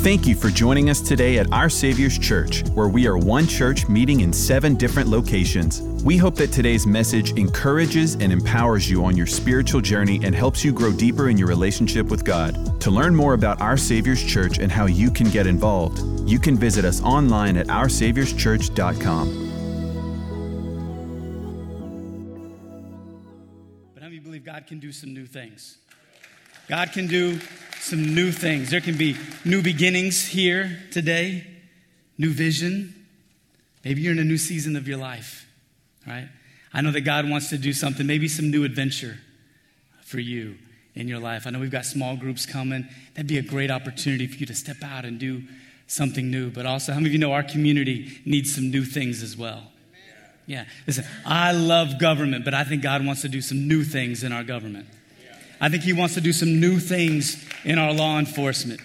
Thank you for joining us today at Our Savior's Church, where we are one church meeting in 7 different locations. We hope that today's message encourages and empowers you on your spiritual journey and helps you grow deeper in your relationship with God. To learn more about Our Savior's Church and how you can get involved, you can visit us online at oursaviorschurch.com. But how many believe God can do some new things? God can do some new things. There can be new beginnings here today, new vision. Maybe you're in a new season of your life, right? I know that God wants to do something, maybe some new adventure for you in your life. I know we've got small groups coming. That'd be a great opportunity for you to step out and do something new. But also, how many of you know our community needs some new things as well? Yeah. Listen, I love government, but I think God wants to do some new things in our government. I think he wants to do some new things in our law enforcement.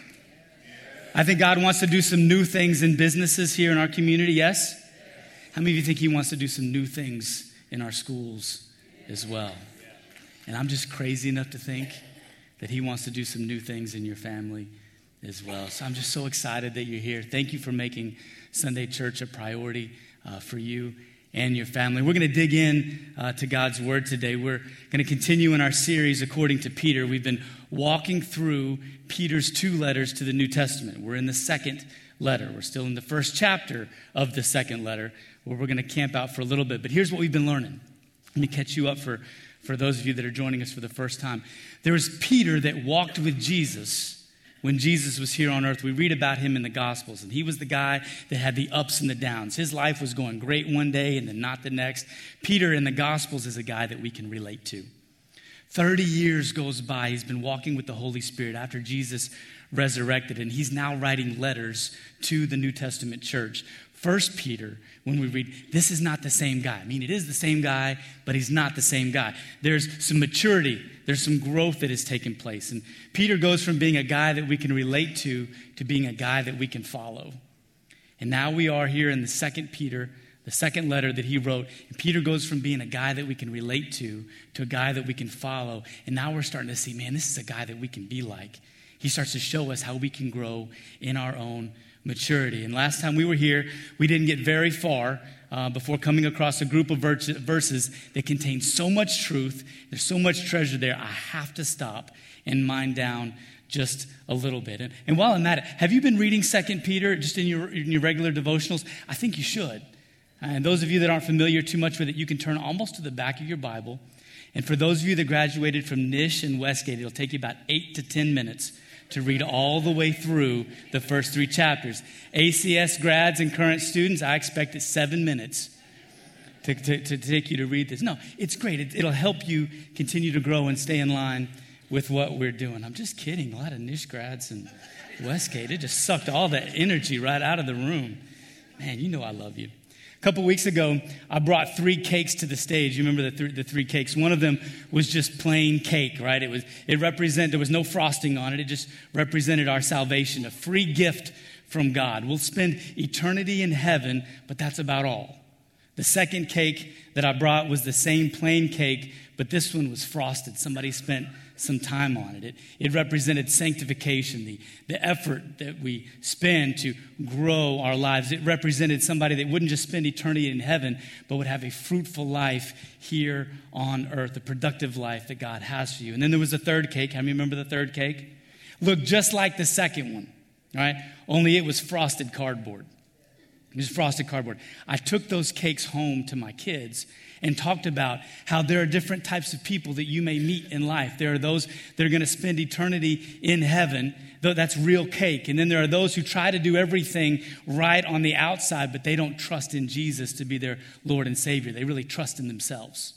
I think God wants to do some new things in businesses here in our community, yes? How many of you think he wants to do some new things in our schools as well? And I'm just crazy enough to think that he wants to do some new things in your family as well. So I'm just so excited that you're here. Thank you for making Sunday church a priority for you and your family. We're going to dig in to God's Word today. We're going to continue in our series, According to Peter. We've been walking through Peter's 2 letters to the New Testament. We're in the second letter. We're still in the first chapter of the second letter, where we're going to camp out for a little bit. But here's what we've been learning. Let me catch you up for those of you that are joining us for the first time. There was Peter that walked with Jesus when Jesus was here on earth. We read about him in the Gospels, and he was the guy that had the ups and the downs. His life was going great one day and then not the next. Peter in the Gospels is a guy that we can relate to. 30 years goes by. He's been walking with the Holy Spirit after Jesus resurrected, and he's now writing letters to the New Testament church. First Peter, when we read, this is not the same guy. I mean, it is the same guy, but he's not the same guy. There's some maturity. There's some growth that has taken place. And Peter goes from being a guy that we can relate to being a guy that we can follow. And now we are here in the second Peter, the second letter that he wrote. And Peter goes from being a guy that we can relate to a guy that we can follow. And now we're starting to see, man, this is a guy that we can be like. He starts to show us how we can grow in our own maturity. And last time we were here, we didn't get very far before coming across a group of verses that contain so much truth. There's so much treasure there. I have to stop and mine down just a little bit. And while I'm at it, have you been reading Second Peter just in your regular devotionals? I think you should. And those of you that aren't familiar too much with it, you can turn almost to the back of your Bible. And for those of you that graduated from Nish and Westgate, it'll take you about 8 to 10 minutes to read all the way through the first 3 chapters. ACS grads and current students, I expect it's 7 minutes to take you to read this. No, it's great. It'll help you continue to grow and stay in line with what we're doing. I'm just kidding. A lot of Nish grads and Westgate, it just sucked all that energy right out of the room. Man, you know I love you. A couple weeks ago, I brought 3 cakes to the stage. You remember the 3 cakes? One of them was just plain cake, right? There was no frosting on it. It just represented our salvation, a free gift from God. We'll spend eternity in heaven, but that's about all. The second cake that I brought was the same plain cake, but this one was frosted. Somebody spent some time on it. It represented sanctification, the effort that we spend to grow our lives. It represented somebody that wouldn't just spend eternity in heaven, but would have a fruitful life here on earth, a productive life that God has for you. And then there was a third cake. How many remember the third cake? Looked just like the second one, right? Only it was frosted cardboard. Just frosted cardboard. I took those cakes home to my kids and talked about how there are different types of people that you may meet in life. There are those that are going to spend eternity in heaven, though that's real cake. And then there are those who try to do everything right on the outside, but they don't trust in Jesus to be their Lord and Savior. They really trust in themselves.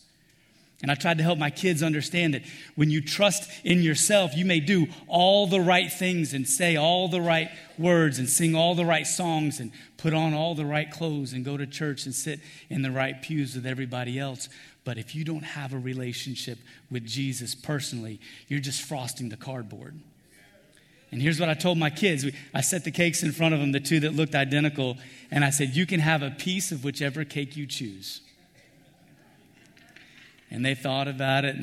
And I tried to help my kids understand that when you trust in yourself, you may do all the right things and say all the right words and sing all the right songs and put on all the right clothes and go to church and sit in the right pews with everybody else. But if you don't have a relationship with Jesus personally, you're just frosting the cardboard. And here's what I told my kids. I set the cakes in front of them, the 2 that looked identical, and I said, you can have a piece of whichever cake you choose. And they thought about it,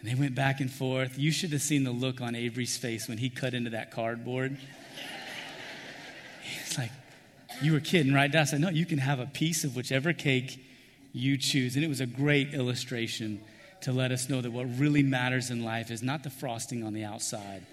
And they went back and forth. You should have seen the look on Avery's face when he cut into that cardboard. It's like, you were kidding, right? I said, no, you can have a piece of whichever cake you choose. And it was a great illustration to let us know that what really matters in life is not the frosting on the outside,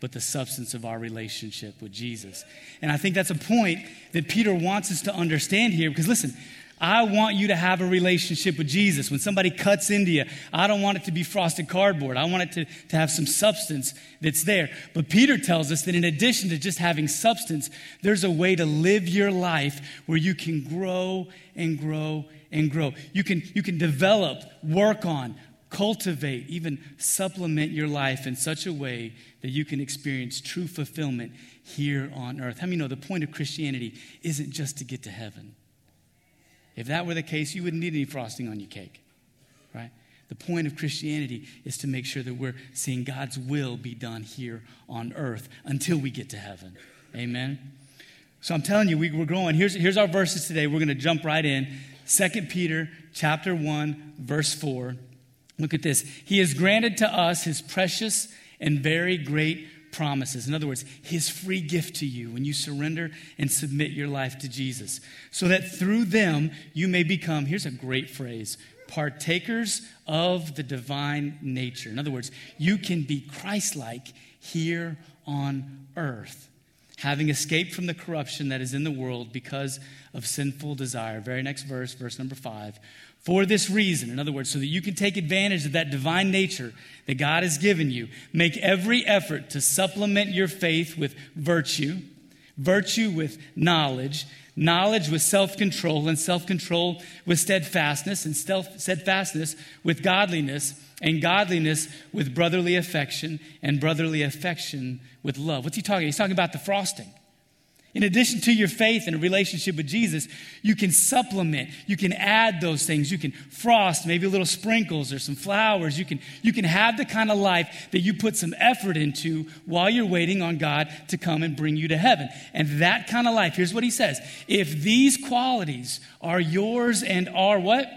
but the substance of our relationship with Jesus. And I think that's a point that Peter wants us to understand here, because listen, I want you to have a relationship with Jesus. When somebody cuts into you, I don't want it to be frosted cardboard. I want it to have some substance that's there. But Peter tells us that in addition to just having substance, there's a way to live your life where you can grow and grow and grow. You can develop, work on, cultivate, even supplement your life in such a way that you can experience true fulfillment here on earth. How many know the point of Christianity isn't just to get to heaven? If that were the case, you wouldn't need any frosting on your cake, right? The point of Christianity is to make sure that we're seeing God's will be done here on earth until we get to heaven. Amen? So I'm telling you, we're growing. Here's our verses today. We're going to jump right in. 2 Peter chapter 1, verse 4. Look at this. He has granted to us his precious and very great promises. In other words, his free gift to you when you surrender and submit your life to Jesus, so that through them you may become, here's a great phrase, partakers of the divine nature. In other words, you can be Christ-like here on earth, having escaped from the corruption that is in the world because of sinful desire. Very next verse, verse number 5. For this reason, in other words, so that you can take advantage of that divine nature that God has given you, make every effort to supplement your faith with virtue, virtue with knowledge, knowledge with self-control, and self-control with steadfastness, and steadfastness with godliness, and godliness with brotherly affection, and brotherly affection with love. What's he talking about? He's talking about the frosting. In addition to your faith and a relationship with Jesus, you can supplement, you can add those things, you can frost, maybe little sprinkles or some flowers. You can have the kind of life that you put some effort into while you're waiting on God to come and bring you to heaven. And that kind of life, here's what he says, if these qualities are yours and are what?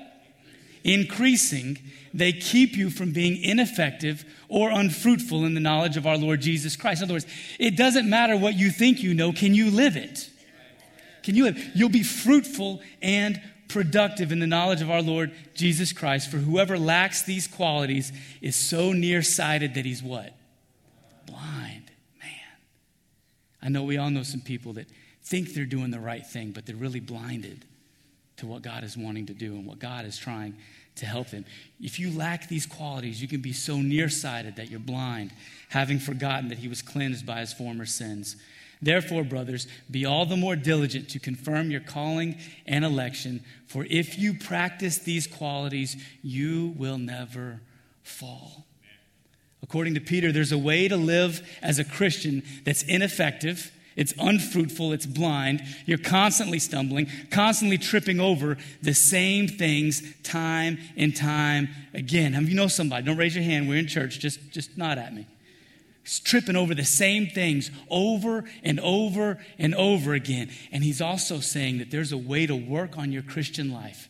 Increasing, they keep you from being ineffective or unfruitful in the knowledge of our Lord Jesus Christ. In other words, it doesn't matter what you think you know. Can you live it? Can you live it? You'll be fruitful and productive in the knowledge of our Lord Jesus Christ. For whoever lacks these qualities is so nearsighted that he's what? Blind. Man. I know we all know some people that think they're doing the right thing, but they're really blinded to what God is wanting to do and what God is trying to help them. If you lack these qualities, you can be so nearsighted that you're blind, having forgotten that he was cleansed by his former sins. Therefore, brothers, be all the more diligent to confirm your calling and election, for if you practice these qualities, you will never fall. According to Peter, there's a way to live as a Christian that's ineffective. It's unfruitful, it's blind. You're constantly stumbling, constantly tripping over the same things time and time again. How many of you know somebody? Don't raise your hand. We're in church. Just nod at me. He's tripping over the same things over and over and over again. And he's also saying that there's a way to work on your Christian life,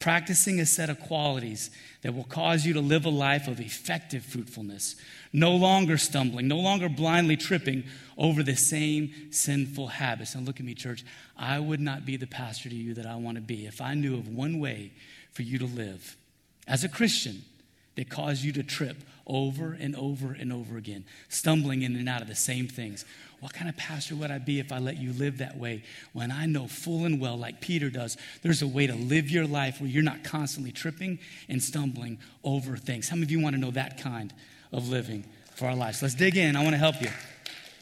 practicing a set of qualities that will cause you to live a life of effective fruitfulness, no longer stumbling, no longer blindly tripping over the same sinful habits. And look at me, church, I would not be the pastor to you that I want to be if I knew of one way for you to live as a Christian that caused you to trip over and over and over again, stumbling in and out of the same things. What kind of pastor would I be if I let you live that way when I know full and well, like Peter does, there's a way to live your life where you're not constantly tripping and stumbling over things? How many of you want to know that kind of living for our lives? Let's dig in. I want to help you.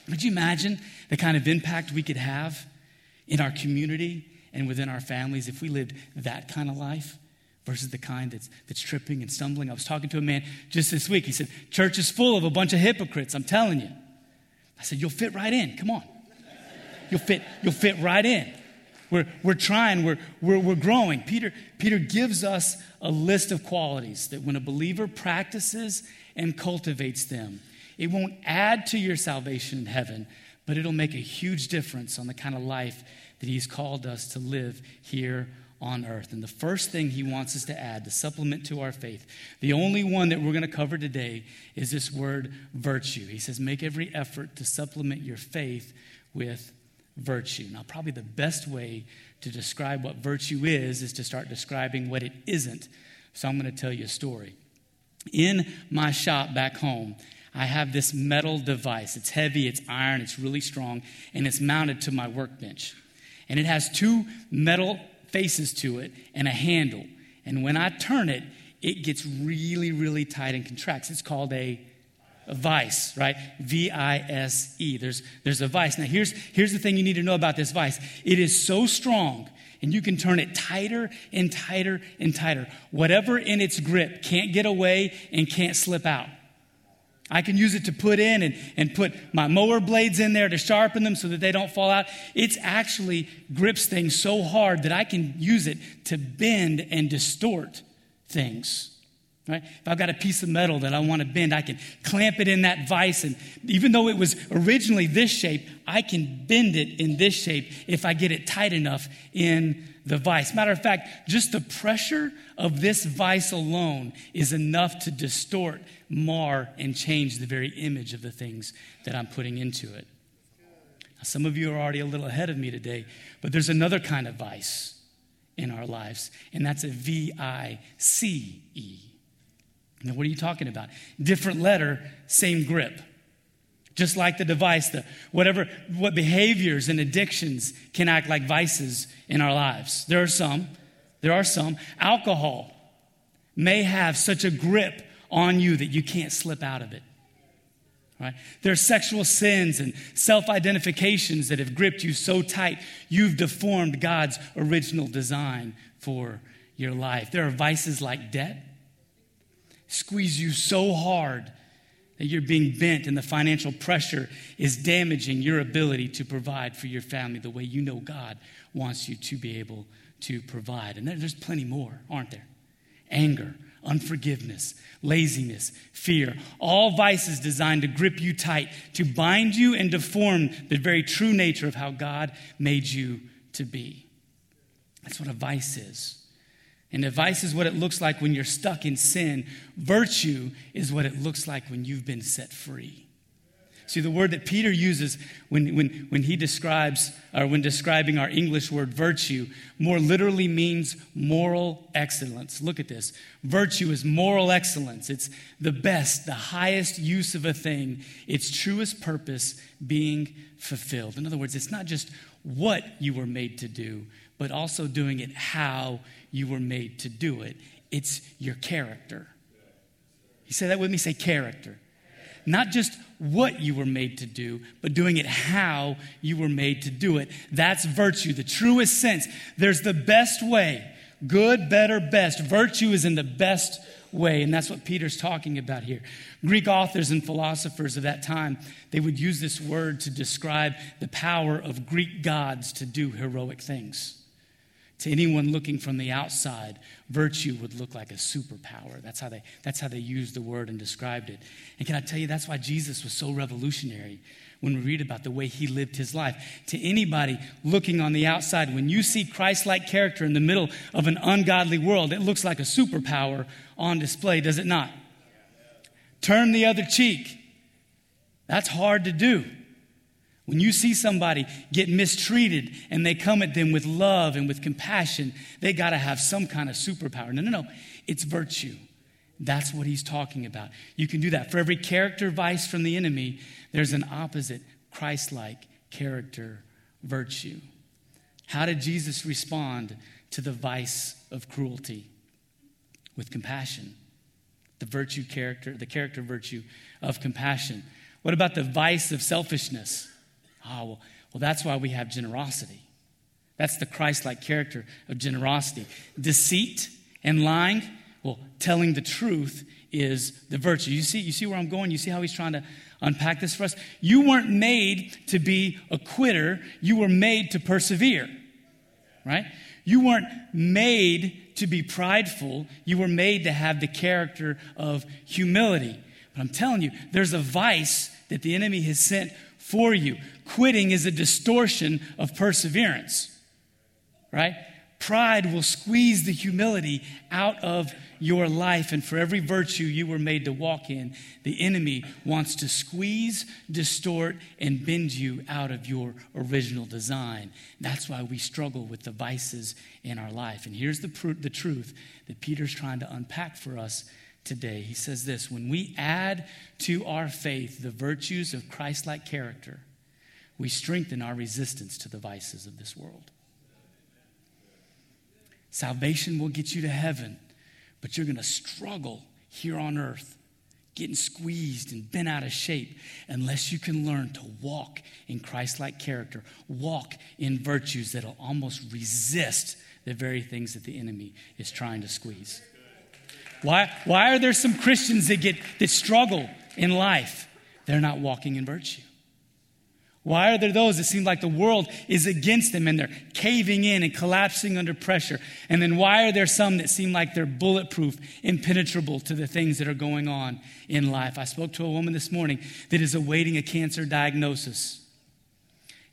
Would you imagine the kind of impact we could have in our community and within our families if we lived that kind of life versus the kind that's tripping and stumbling? I was talking to a man just this week. He said, church is full of a bunch of hypocrites, I'm telling you. I said, you'll fit right in. Come on. You'll fit right in. We're trying, we're growing. Peter gives us a list of qualities that when a believer practices and cultivates them, it won't add to your salvation in heaven, but it'll make a huge difference on the kind of life that he's called us to live here on earth. And the first thing he wants us to add to supplement to our faith, the only one that we're going to cover today, is this word virtue. He says, make every effort to supplement your faith with virtue. Now, probably the best way to describe what virtue is to start describing what it isn't. So I'm going to tell you a story. In my shop back home, I have this metal device. It's heavy, it's iron, it's really strong, and it's mounted to my workbench. And it has two metal faces to it and a handle. And when I turn it, it gets really, really tight and contracts. It's called a vise, right? V-I-S-E. There's a vise. Now, here's the thing you need to know about this vise. It is so strong, and you can turn it tighter and tighter and tighter. Whatever in its grip can't get away and can't slip out. I can use it to put in and put my mower blades in there to sharpen them so that they don't fall out. It actually grips things so hard that I can use it to bend and distort things. Right? If I've got a piece of metal that I want to bend, I can clamp it in that vise. And even though it was originally this shape, I can bend it in this shape if I get it tight enough in the vise. Matter of fact, just the pressure of this vise alone is enough to distort, mar, and change the very image of the things that I'm putting into it. Now, some of you are already a little ahead of me today, but there's another kind of vice in our lives, and that's a V-I-C-E. Now, what are you talking about? Different letter, same grip. Just like the device, what behaviors and addictions can act like vices in our lives. There are some. Alcohol may have such a grip on you that you can't slip out of it. Right? There are sexual sins and self-identifications that have gripped you so tight, you've deformed God's original design for your life. There are vices like debt. Squeeze you so hard that you're being bent, and the financial pressure is damaging your ability to provide for your family the way you know God wants you to be able to provide. And there's plenty more, aren't there? Anger, unforgiveness, laziness, fear, all vices designed to grip you tight, to bind you and deform the very true nature of how God made you to be. That's what a vice is. And vice is what it looks like when you're stuck in sin. Virtue is what it looks like when you've been set free. See, the word that Peter uses when he describes, or when describing our English word virtue, more literally means moral excellence. Look at this. Virtue is moral excellence. It's the best, the highest use of a thing, its truest purpose being fulfilled. In other words, it's not just what you were made to do, but also doing it how you were made to do it. It's your character. You say that with me? Say character. Not just what you were made to do, but doing it how you were made to do it. That's virtue, the truest sense. There's the best way. Good, better, best. Virtue is in the best way, and that's what Peter's talking about here. Greek authors and philosophers of that time, they would use this word to describe the power of Greek gods to do heroic things. To anyone looking from the outside, virtue would look like a superpower. That's how they used the word and described it. And can I tell you, that's why Jesus was so revolutionary when we read about the way he lived his life. To anybody looking on the outside, when you see Christ-like character in the middle of an ungodly world, it looks like a superpower on display, does it not? Turn the other cheek. That's hard to do. When you see somebody get mistreated and they come at them with love and with compassion, they got to have some kind of superpower. No. It's virtue. That's what he's talking about. You can do that. For every character vice from the enemy, there's an opposite Christ-like character virtue. How did Jesus respond to the vice of cruelty? With compassion. The character virtue of compassion. What about the vice of selfishness? Well, that's why we have generosity. That's the Christ-like character of generosity. Deceit and lying, well, telling the truth is the virtue. You see where I'm going? You see how he's trying to unpack this for us? You weren't made to be a quitter. You were made to persevere, right? You weren't made to be prideful. You were made to have the character of humility. But I'm telling you, there's a vice that the enemy has sent for you. Quitting is a distortion of perseverance, right? Pride will squeeze the humility out of your life, and for every virtue you were made to walk in, the enemy wants to squeeze, distort, and bend you out of your original design. That's why we struggle with the vices in our life. And here's the truth that Peter's trying to unpack for us today. He says this: when we add to our faith the virtues of Christ-like character, we strengthen our resistance to the vices of this world. Salvation will get you to heaven, but you're going to struggle here on earth, getting squeezed and bent out of shape, unless you can learn to walk in Christ-like character, walk in virtues that'll almost resist the very things that the enemy is trying to squeeze. Why are there some Christians that struggle in life? They're not walking in virtue. Why are there those that seem like the world is against them and they're caving in and collapsing under pressure? And then why are there some that seem like they're bulletproof, impenetrable to the things that are going on in life? I spoke to a woman this morning that is awaiting a cancer diagnosis.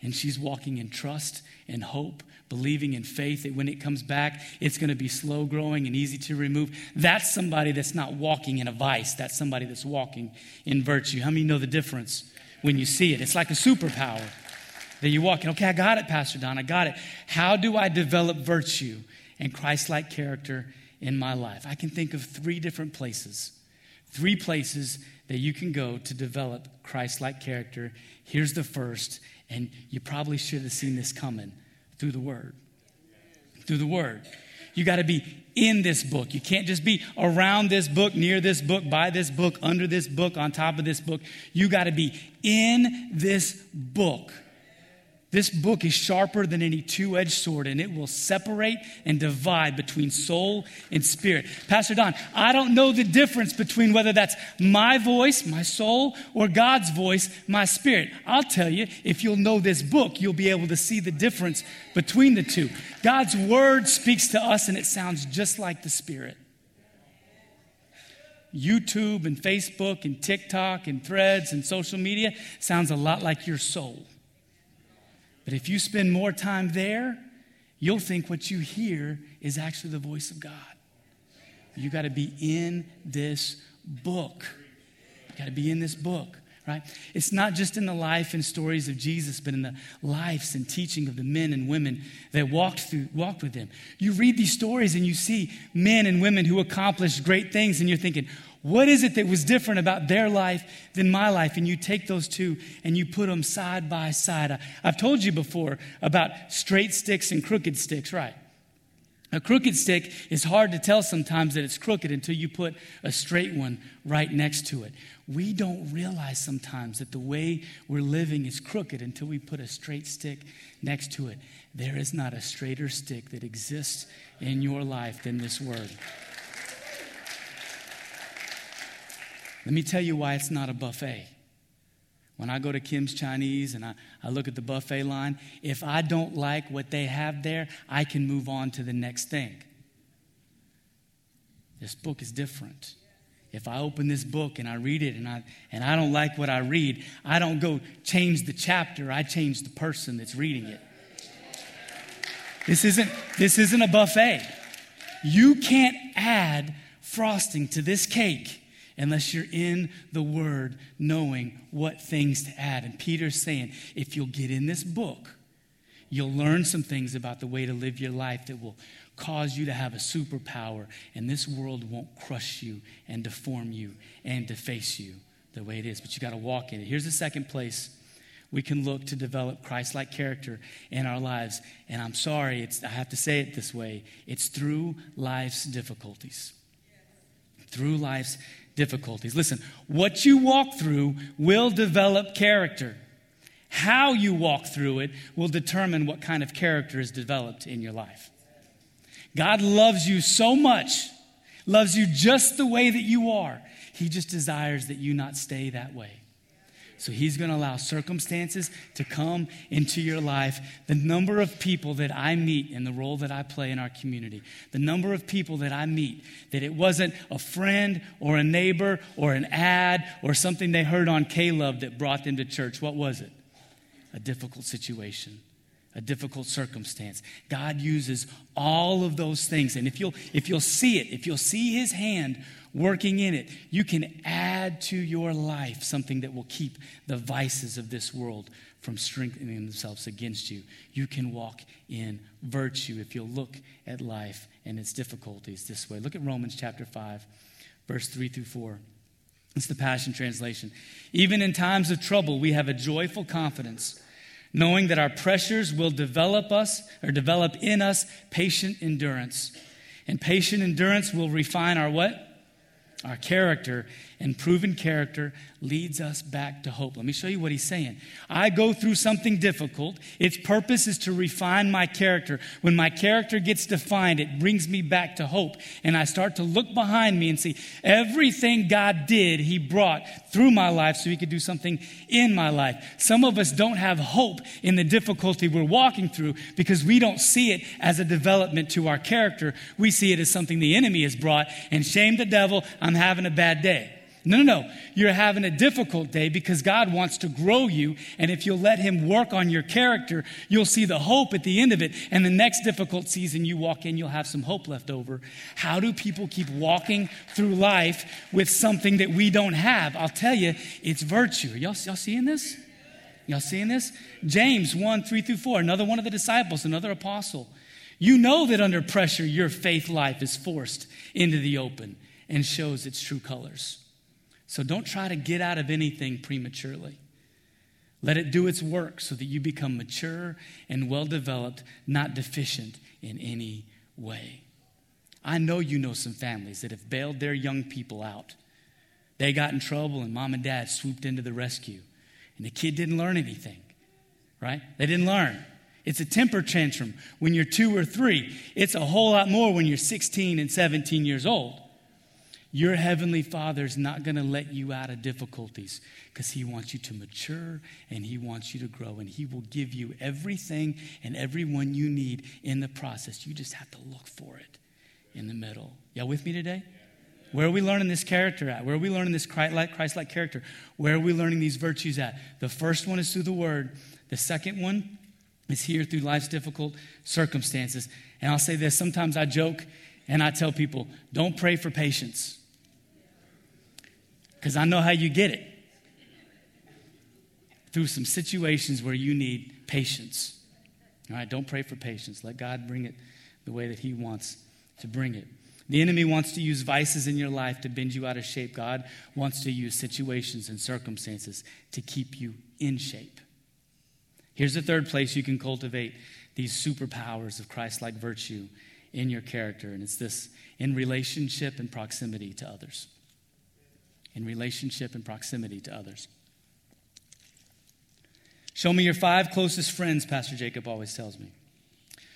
And she's walking in trust and hope, believing in faith that when it comes back, it's going to be slow growing and easy to remove. That's somebody that's not walking in a vice. That's somebody that's walking in virtue. How many know the difference? When you see it, it's like a superpower that you walk in. Okay, I got it, Pastor Don. I got it. How do I develop virtue and Christ-like character in my life? I can think of three places that you can go to develop Christ-like character. Here's the first, and you probably should have seen this coming: through the Word. Through the Word. You got to be in this book. You can't just be around this book, near this book, by this book, under this book, on top of this book. You got to be in this book. This book is sharper than any two-edged sword, and it will separate and divide between soul and spirit. Pastor Don, I don't know the difference between whether that's my voice, my soul, or God's voice, my spirit. I'll tell you, if you'll know this book, you'll be able to see the difference between the two. God's word speaks to us, and it sounds just like the spirit. YouTube and Facebook and TikTok and threads and social media sounds a lot like your soul. But if you spend more time there, you'll think what you hear is actually the voice of God. You got to be in this book. You got to be in this book, right? It's not just in the life and stories of Jesus, but in the lives and teaching of the men and women that walked with him. You read these stories and you see men and women who accomplished great things, and you're thinking, what is it that was different about their life than my life? And you take those two and you put them side by side. I've told you before about straight sticks and crooked sticks, right? A crooked stick is hard to tell sometimes that it's crooked until you put a straight one right next to it. We don't realize sometimes that the way we're living is crooked until we put a straight stick next to it. There is not a straighter stick that exists in your life than this word. Let me tell you why it's not a buffet. When I go to Kim's Chinese and I look at the buffet line, if I don't like what they have there, I can move on to the next thing. This book is different. If I open this book and I read it and I don't like what I read, I don't go change the chapter, I change the person that's reading it. This isn't a buffet. You can't add frosting to this cake unless you're in the Word, knowing what things to add. And Peter's saying, if you'll get in this book, you'll learn some things about the way to live your life that will cause you to have a superpower, and this world won't crush you and deform you and deface you the way it is. But you got to walk in it. Here's the second place we can look to develop Christ-like character in our lives. And I'm sorry, I have to say it this way. It's through life's difficulties. Through life's difficulties. Listen, what you walk through will develop character. How you walk through it will determine what kind of character is developed in your life. God loves you so much, loves you just the way that you are. He just desires that you not stay that way. So he's going to allow circumstances to come into your life. The number of people that I meet and the role that I play in our community, the number of people that I meet, that it wasn't a friend or a neighbor or an ad or something they heard on K-Love that brought them to church. What was it? A difficult situation a difficult circumstance. God uses all of those things. And if you'll see it, if you'll see his hand working in it, you can add to your life something that will keep the vices of this world from strengthening themselves against you. You can walk in virtue if you'll look at life and its difficulties this way. Look at Romans chapter 5, verse 3 through 4. It's the Passion Translation. Even in times of trouble, we have a joyful confidence, knowing that our pressures will develop in us patient endurance. And patient endurance will refine our what? Our character, and proven character leads us back to hope. Let me show you what he's saying. I go through something difficult. Its purpose is to refine my character. When my character gets defined, it brings me back to hope. And I start to look behind me and see everything God did, he brought through my life so he could do something in my life. Some of us don't have hope in the difficulty we're walking through because we don't see it as a development to our character. We see it as something the enemy has brought and shame the devil. I'm having a bad day. No. You're having a difficult day because God wants to grow you. And if you'll let him work on your character, you'll see the hope at the end of it. And the next difficult season you walk in, you'll have some hope left over. How do people keep walking through life with something that we don't have? I'll tell you, it's virtue. Y'all seeing this? Y'all seeing this? James 1, 3 through 4, another one of the disciples, another apostle. You know that under pressure, your faith life is forced into the open and shows its true colors. So don't try to get out of anything prematurely. Let it do its work so that you become mature and well-developed, not deficient in any way. I know you know some families that have bailed their young people out. They got in trouble and mom and dad swooped into the rescue. And the kid didn't learn anything, right? They didn't learn. It's a temper tantrum when you're 2 or 3. It's a whole lot more when you're 16 and 17 years old. Your heavenly Father's not going to let you out of difficulties because he wants you to mature and he wants you to grow, and he will give you everything and everyone you need in the process. You just have to look for it in the middle. Y'all with me today? Where are we learning this character at? Where are we learning this Christ-like character? Where are we learning these virtues at? The first one is through the Word. The second one is here through life's difficult circumstances. And I'll say this, sometimes I joke and I tell people, don't pray for patience. Because I know how you get it. Through some situations where you need patience. All right, don't pray for patience. Let God bring it the way that he wants to bring it. The enemy wants to use vices in your life to bend you out of shape. God wants to use situations and circumstances to keep you in shape. Here's the third place you can cultivate these superpowers of Christ-like virtue in your character. And it's this, in relationship and proximity to others. In relationship and proximity to others. Show me your 5 closest friends, Pastor Jacob always tells me.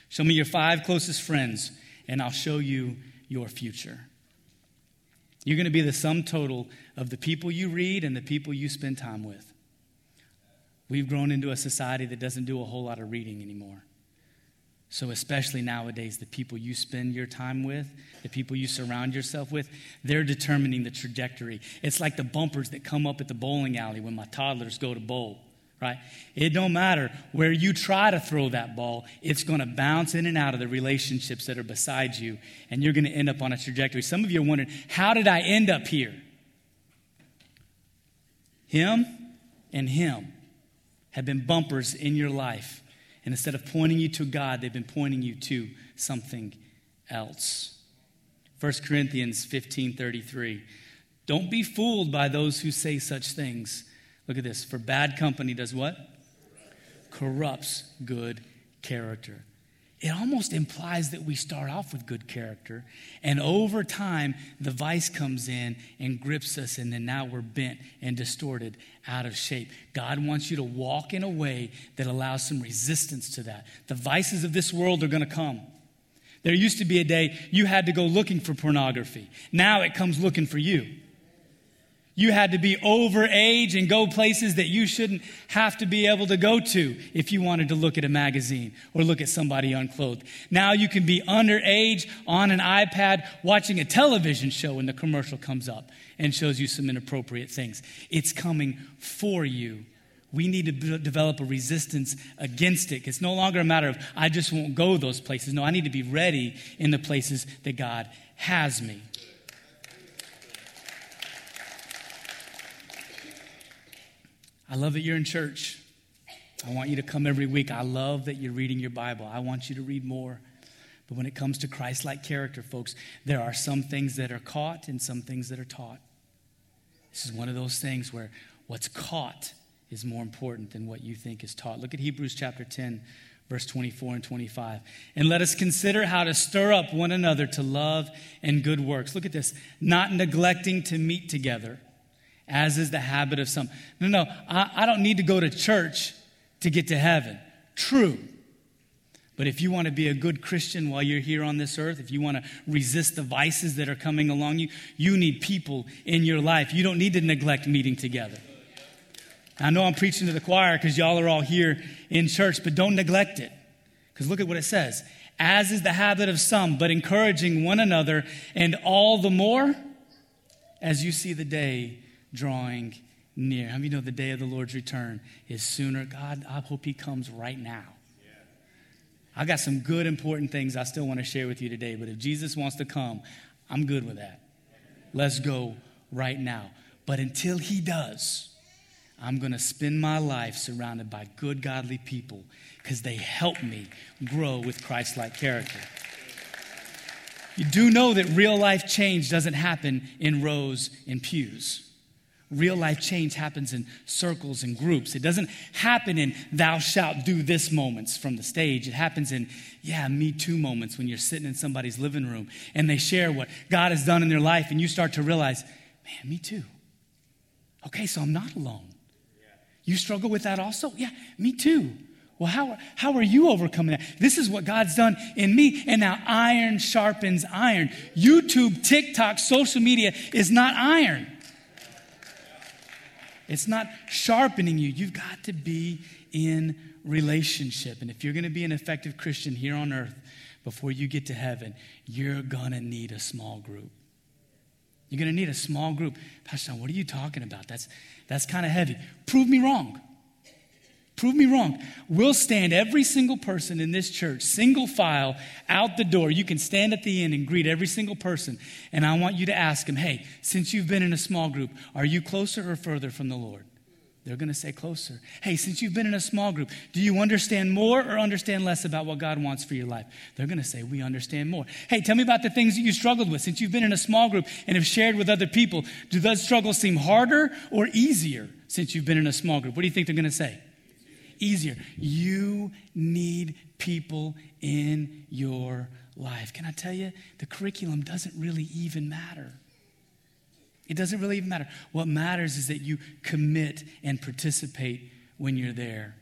Show me your 5 closest friends, and I'll show you your future. You're going to be the sum total of the people you read and the people you spend time with. We've grown into a society that doesn't do a whole lot of reading anymore. So especially nowadays, the people you spend your time with, the people you surround yourself with, they're determining the trajectory. It's like the bumpers that come up at the bowling alley when my toddlers go to bowl, right? It don't matter where you try to throw that ball, it's going to bounce in and out of the relationships that are beside you, and you're going to end up on a trajectory. Some of you are wondering, how did I end up here? Him and him have been bumpers in your life. And instead of pointing you to God, they've been pointing you to something else. 1 Corinthians 15:33. Don't be fooled by those who say such things. Look at this. For bad company does what? Corrupts good character. It almost implies that we start off with good character, and over time, the vice comes in and grips us, and then now we're bent and distorted, out of shape. God wants you to walk in a way that allows some resistance to that. The vices of this world are going to come. There used to be a day you had to go looking for pornography. Now it comes looking for you. You had to be over age and go places that you shouldn't have to be able to go to if you wanted to look at a magazine or look at somebody unclothed. Now you can be underage on an iPad watching a television show and the commercial comes up and shows you some inappropriate things. It's coming for you we need to develop a resistance against it. It's no longer a matter of, I just won't go those places. No, I need to be ready in the places that God has me. I love that you're in church. I want you to come every week. I love that you're reading your Bible. I want you to read more. But when it comes to Christ-like character, folks, there are some things that are caught and some things that are taught. This is one of those things where what's caught is more important than what you think is taught. Look at Hebrews chapter 10, verse 24 and 25. And let us consider how to stir up one another to love and good works. Look at this. Not neglecting to meet together, as is the habit of some. No, I don't need to go to church to get to heaven. True. But if you want to be a good Christian while you're here on this earth, if you want to resist the vices that are coming along you, you need people in your life. You don't need to neglect meeting together. I know I'm preaching to the choir because y'all are all here in church, but don't neglect it. Because look at what it says. As is the habit of some, but encouraging one another, and all the more as you see the day drawing near. How many know the day of the Lord's return is sooner? God, I hope he comes right now. I got some good important things I still want to share with you today, but if Jesus wants to come, I'm good with that. Let's go right now. But until he does, I'm going to spend my life surrounded by good, godly people because they help me grow with Christ-like character. You do know that real life change doesn't happen in rows and pews. Real life change happens in circles and groups. It doesn't happen in thou shalt do this moments from the stage. It happens in, me too moments when you're sitting in somebody's living room and they share what God has done in their life and you start to realize, man, me too. Okay, so I'm not alone. You struggle with that also? Yeah, me too. Well, how are you overcoming that? This is what God's done in me, and now iron sharpens iron. YouTube, TikTok, social media is not iron. It's not sharpening you. You've got to be in relationship. And if you're going to be an effective Christian here on earth before you get to heaven, you're going to need a small group. You're going to need a small group. Pastor John, what are you talking about? That's kind of heavy. Prove me wrong. Prove me wrong. We'll stand every single person in this church, single file, out the door. You can stand at the end and greet every single person. And I want you to ask them, hey, since you've been in a small group, are you closer or further from the Lord? They're going to say closer. Hey, since you've been in a small group, do you understand more or understand less about what God wants for your life? They're going to say, we understand more. Hey, tell me about the things that you struggled with since you've been in a small group and have shared with other people. Do those struggles seem harder or easier since you've been in a small group? What do you think they're going to say? Easier. You need people in your life. Can I tell you, the curriculum doesn't really even matter. It doesn't really even matter. What matters is that you commit and participate when you're there.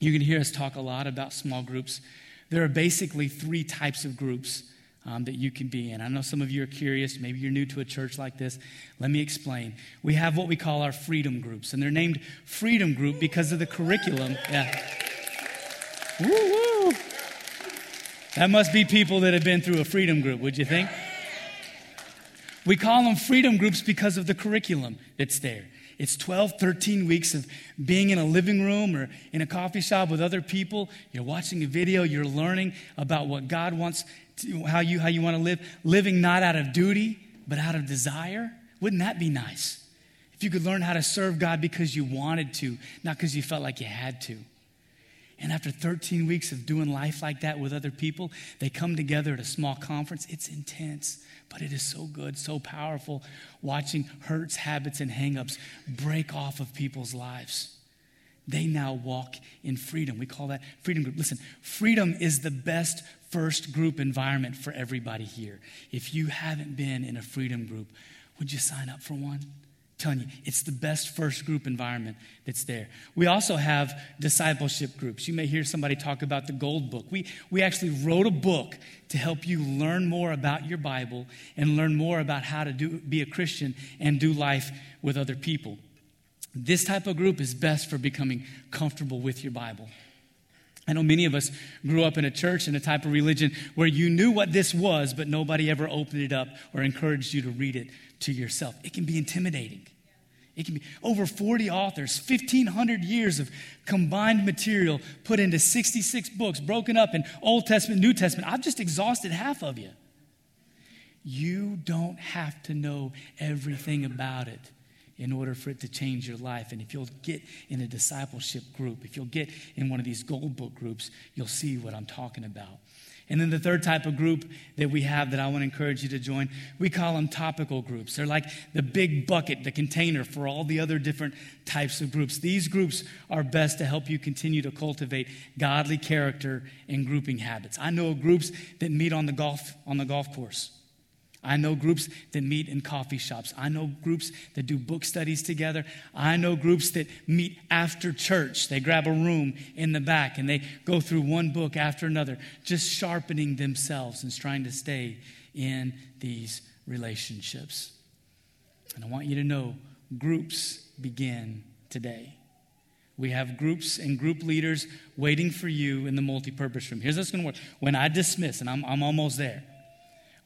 You can hear us talk a lot about small groups. There are basically three types of groups that you can be in. I know some of you are curious. Maybe you're new to a church like this. Let me explain. We have what we call our freedom groups, and they're named freedom group because of the curriculum. Yeah. Woo-woo. That must be people that have been through a freedom group, would you think? We call them freedom groups because of the curriculum that's there. It's 12, 13 weeks of being in a living room or in a coffee shop with other people. You're watching a video. You're learning about what God wants, how you want to live. Living not out of duty, but out of desire. Wouldn't that be nice? If you could learn how to serve God because you wanted to, not because you felt like you had to. And after 13 weeks of doing life like that with other people, they come together at a small conference. It's intense, but it is so good, so powerful, watching hurts, habits, and hang-ups break off of people's lives. They now walk in freedom. We call that freedom group. Listen, freedom is the best first group environment for everybody here. If you haven't been in a freedom group, would you sign up for one? Telling you, it's the best first group environment that's there. We also have discipleship groups. You may hear somebody talk about the Gold Book. We actually wrote a book to help you learn more about your Bible and learn more about how to be a Christian and do life with other people. This type of group is best for becoming comfortable with your Bible. I know many of us grew up in a church and a type of religion where you knew what this was, but nobody ever opened it up or encouraged you to read it to yourself. It can be intimidating. It can be over 40 authors, 1,500 years of combined material put into 66 books, broken up in Old Testament, New Testament. I've just exhausted half of you. You don't have to know everything about it in order for it to change your life. And if you'll get in a discipleship group, if you'll get in one of these gold book groups, you'll see what I'm talking about. And then the third type of group that we have that I want to encourage you to join, we call them topical groups. They're like the big bucket, the container for all the other different types of groups. These groups are best to help you continue to cultivate godly character and grouping habits. I know groups that meet on the golf course. I know groups that meet in coffee shops. I know groups that do book studies together. I know groups that meet after church. They grab a room in the back and they go through one book after another, just sharpening themselves and trying to stay in these relationships. And I want you to know, groups begin today. We have groups and group leaders waiting for you in the multipurpose room. Here's how it's going to work. When I dismiss, and I'm almost there,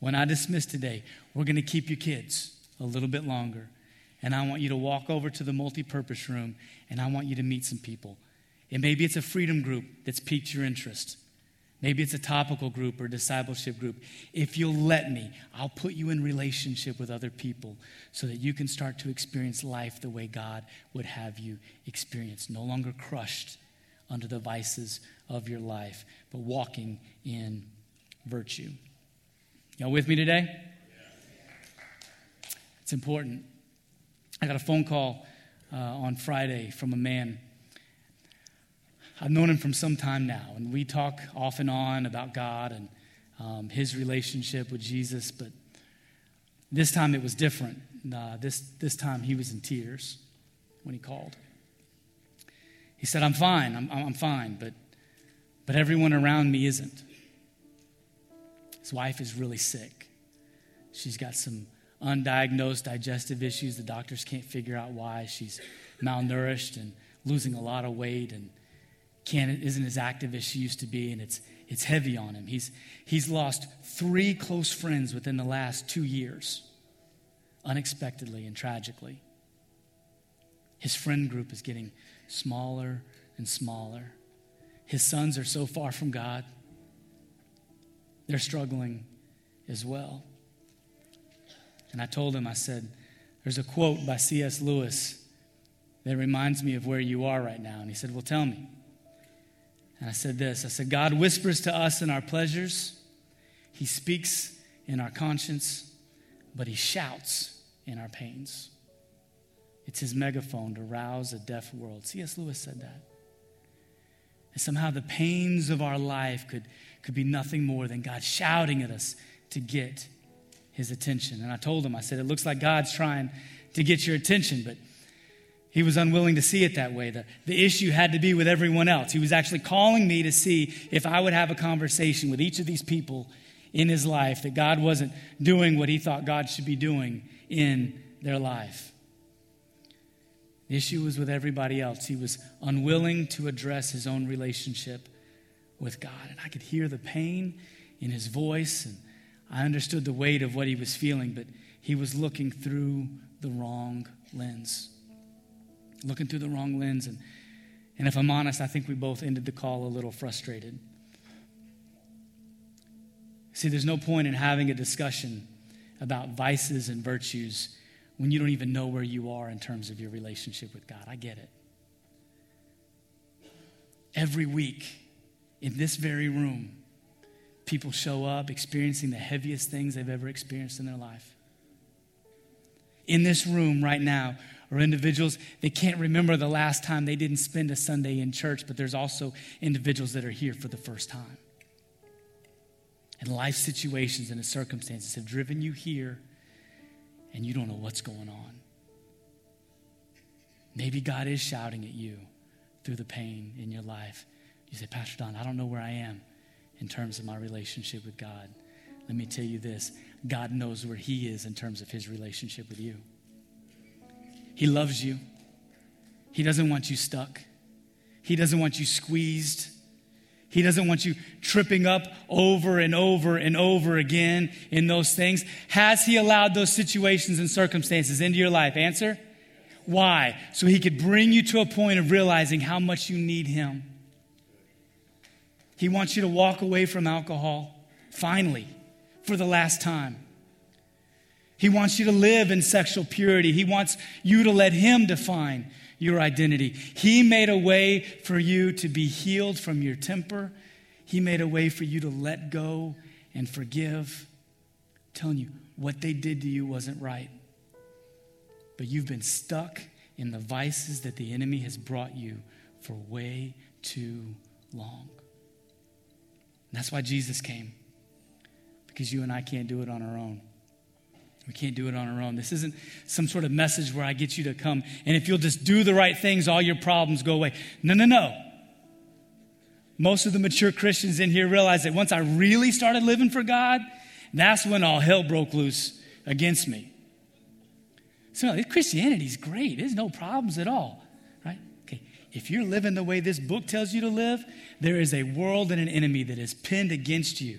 when I dismiss today, we're going to keep your kids a little bit longer. And I want you to walk over to the multipurpose room, and I want you to meet some people. And maybe it's a freedom group that's piqued your interest. Maybe it's a topical group or discipleship group. If you'll let me, I'll put you in relationship with other people so that you can start to experience life the way God would have you experience, no longer crushed under the vices of your life, but walking in virtue. Y'all with me today? Yes. It's important. I got a phone call on Friday from a man. I've known him from some time now, and we talk off and on about God and his relationship with Jesus, but this time it was different. This time he was in tears when he called. He said, I'm fine, but everyone around me isn't. His wife is really sick. She's got some undiagnosed digestive issues. The doctors can't figure out why. She's malnourished and losing a lot of weight and isn't as active as she used to be, and it's heavy on him. He's lost 3 close friends within the last 2 years, unexpectedly and tragically. His friend group is getting smaller and smaller. His sons are so far from God. They're struggling as well. And I told him, I said, there's a quote by C.S. Lewis that reminds me of where you are right now. And he said, well, tell me. And I said this. I said, God whispers to us in our pleasures. He speaks in our conscience, but he shouts in our pains. It's his megaphone to rouse a deaf world. C.S. Lewis said that. And somehow the pains of our life could be nothing more than God shouting at us to get his attention. And I told him, I said, it looks like God's trying to get your attention, but he was unwilling to see it that way. The issue had to be with everyone else. He was actually calling me to see if I would have a conversation with each of these people in his life that God wasn't doing what he thought God should be doing in their life. The issue was with everybody else. He was unwilling to address his own relationship with God. And I could hear the pain in his voice, and I understood the weight of what he was feeling, but he was looking through the wrong lens. And if I'm honest, I think we both ended the call a little frustrated. See, there's no point in having a discussion about vices and virtues when you don't even know where you are in terms of your relationship with God. I get it. Every week, in this very room, people show up experiencing the heaviest things they've ever experienced in their life. In this room right now are individuals that can't remember the last time they didn't spend a Sunday in church, but there's also individuals that are here for the first time. And life situations and the circumstances have driven you here, and you don't know what's going on. Maybe God is shouting at you through the pain in your life. You say, Pastor Don, I don't know where I am in terms of my relationship with God. Let me tell you this. God knows where he is in terms of his relationship with you. He loves you. He doesn't want you stuck. He doesn't want you squeezed. He doesn't want you tripping up over and over and over again in those things. Has he allowed those situations and circumstances into your life? Answer, Why? So he could bring you to a point of realizing how much you need him. He wants you to walk away from alcohol, finally, for the last time. He wants you to live in sexual purity. He wants you to let him define your identity. He made a way for you to be healed from your temper. He made a way for you to let go and forgive. I'm telling you, what they did to you wasn't right. But you've been stuck in the vices that the enemy has brought you for way too long. And that's why Jesus came. Because you and I can't do it on our own. We can't do it on our own. This isn't some sort of message where I get you to come, and if you'll just do the right things, all your problems go away. No. Most of the mature Christians in here realize that once I really started living for God, that's when all hell broke loose against me. So Christianity's great. There's no problems at all, right? Okay, if you're living the way this book tells you to live, there is a world and an enemy that is pinned against you,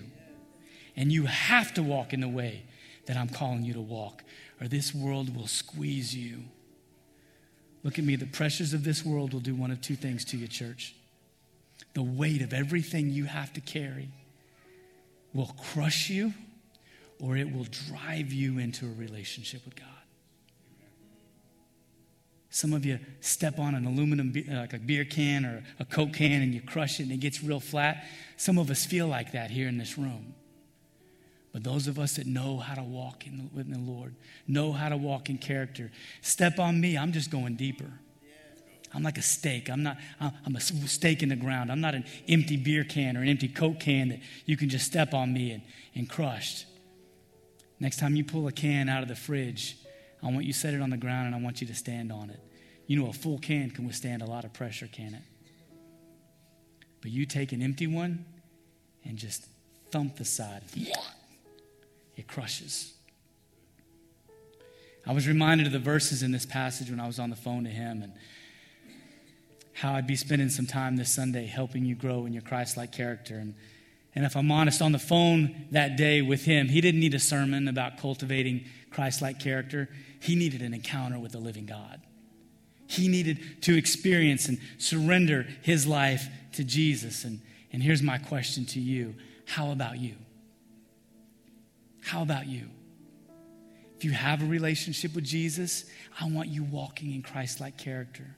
and you have to walk in the way that I'm calling you to walk, or this world will squeeze you. Look at me, the pressures of this world will do one of two things to you, church. The weight of everything you have to carry will crush you, or it will drive you into a relationship with God. Some of you step on an aluminum, like a beer can or a Coke can, and you crush it and it gets real flat. Some of us feel like that here in this room. But those of us that know how to walk with the Lord, know how to walk in character, step on me, I'm just going deeper. I'm like a steak. I'm a steak in the ground. I'm not an empty beer can or an empty Coke can that you can just step on me and crushed. Next time you pull a can out of the fridge, I want you to set it on the ground and I want you to stand on it. You know, a full can can withstand a lot of pressure, can it? But you take an empty one and just thump the side. It crushes. I was reminded of the verses in this passage when I was on the phone to him and how I'd be spending some time this Sunday helping you grow in your Christ-like character. And if I'm honest, on the phone that day with him, he didn't need a sermon about cultivating Christ-like character. He needed an encounter with the living God. He needed to experience and surrender his life to Jesus. And here's my question to you. How about you? How about you? If you have a relationship with Jesus, I want you walking in Christ-like character.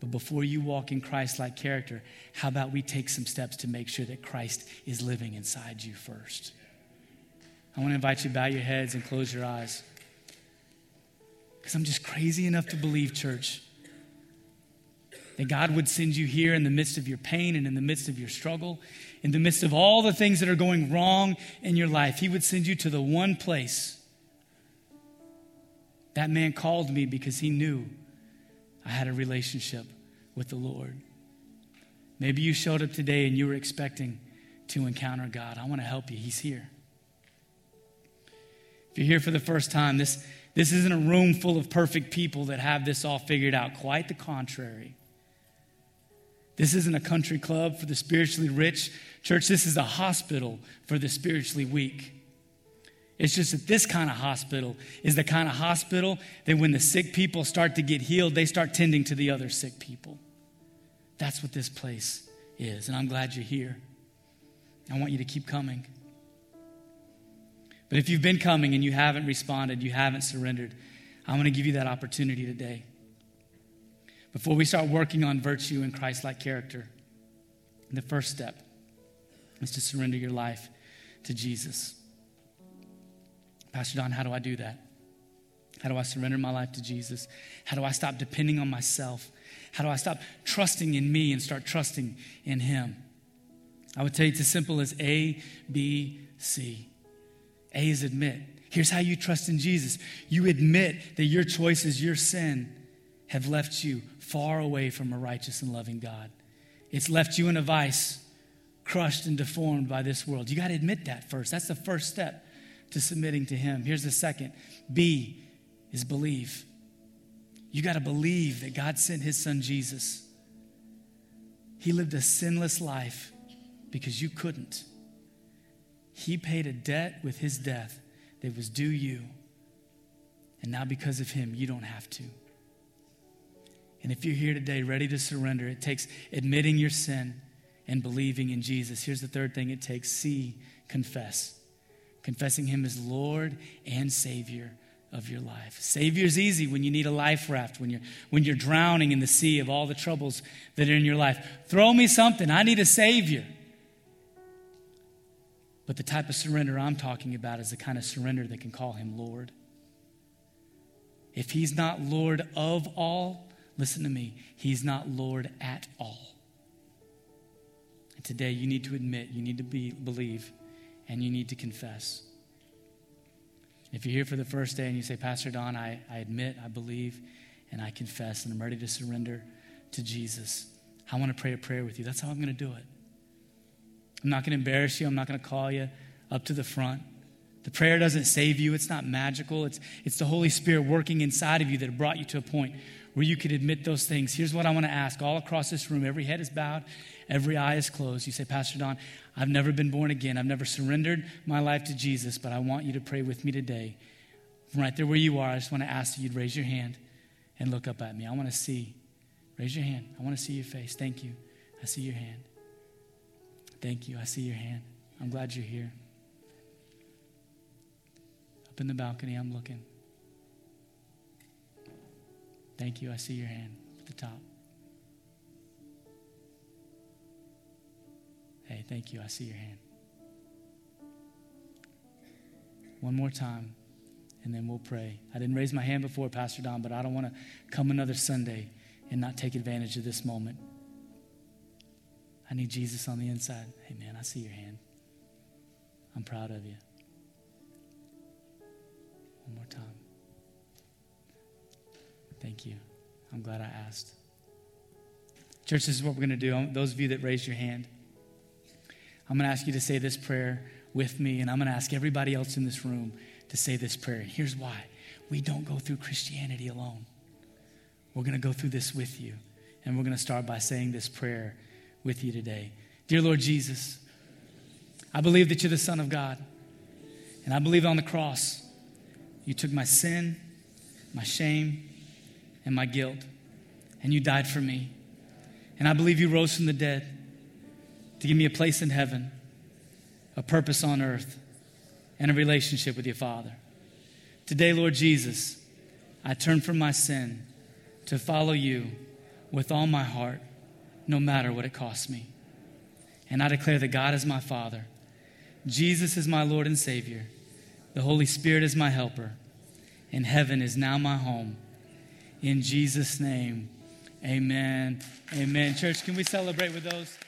But before you walk in Christ-like character, how about we take some steps to make sure that Christ is living inside you first? I want to invite you to bow your heads and close your eyes. Because I'm just crazy enough to believe, church, that God would send you here in the midst of your pain and in the midst of your struggle, in the midst of all the things that are going wrong in your life. He would send you to the one place. That man called me because he knew I had a relationship with the Lord. Maybe you showed up today and you were expecting to encounter God. I want to help you. He's here. If you're here for the first time, this isn't a room full of perfect people that have this all figured out. Quite the contrary. This isn't a country club for the spiritually rich. Church, this is a hospital for the spiritually weak. It's just that this kind of hospital is the kind of hospital that when the sick people start to get healed, they start tending to the other sick people. That's what this place is, and I'm glad you're here. I want you to keep coming. But if you've been coming and you haven't responded, you haven't surrendered, I'm going to give you that opportunity today. Before we start working on virtue and Christ-like character, the first step is to surrender your life to Jesus. Pastor Don, how do I do that? How do I surrender my life to Jesus? How do I stop depending on myself? How do I stop trusting in me and start trusting in him? I would tell you it's as simple as A, B, C. A is admit. Here's how you trust in Jesus. You admit that your choices, your sin, have left you far away from a righteous and loving God. It's left you in a vice, crushed and deformed by this world. You got to admit that first. That's the first step to submitting to him. Here's the second. B is believe. You got to believe that God sent his son Jesus. He lived a sinless life because you couldn't. He paid a debt with his death that was due you. And now because of him, you don't have to. And if you're here today ready to surrender, it takes admitting your sin and believing in Jesus. Here's the third thing it takes. C, confess. Confessing him as Lord and Savior of your life. Savior's easy when you need a life raft, when you're drowning in the sea of all the troubles that are in your life. Throw me something. I need a Savior. But the type of surrender I'm talking about is the kind of surrender that can call him Lord. If he's not Lord of all, listen to me, he's not Lord at all. And today you need to admit, you need to believe, and you need to confess. If you're here for the first day and you say, Pastor Don, I admit, I believe, and I confess, and I'm ready to surrender to Jesus, I want to pray a prayer with you. That's how I'm going to do it. I'm not going to embarrass you. I'm not going to call you up to the front. The prayer doesn't save you. It's not magical. It's the Holy Spirit working inside of you that brought you to a point where you could admit those things. Here's what I want to ask. All across this room, every head is bowed, every eye is closed. You say, Pastor Don, I've never been born again. I've never surrendered my life to Jesus, but I want you to pray with me today. From right there where you are, I just want to ask that you'd raise your hand and look up at me. I want to see. Raise your hand. I want to see your face. Thank you. I see your hand. Thank you. I see your hand. I'm glad you're here. Up in the balcony, I'm looking. Thank you. I see your hand at the top. Hey, thank you. I see your hand. One more time, and then we'll pray. I didn't raise my hand before, Pastor Don, but I don't want to come another Sunday and not take advantage of this moment. I need Jesus on the inside. Hey, man, I see your hand. I'm proud of you. One more time. Thank you. I'm glad I asked. Church, this is what we're going to do. Those of you that raised your hand, I'm going to ask you to say this prayer with me, and I'm going to ask everybody else in this room to say this prayer. And here's why. We don't go through Christianity alone. We're going to go through this with you, and we're going to start by saying this prayer with you today. Dear Lord Jesus, I believe that you're the Son of God, and I believe on the cross you took my sin, my shame, and my guilt, and you died for me. And I believe you rose from the dead to give me a place in heaven, a purpose on earth, and a relationship with your Father. Today, Lord Jesus, I turn from my sin to follow you with all my heart, no matter what it costs me. And I declare that God is my Father, Jesus is my Lord and Savior, the Holy Spirit is my helper, and heaven is now my home. In Jesus' name, amen. Amen. Church, can we celebrate with those?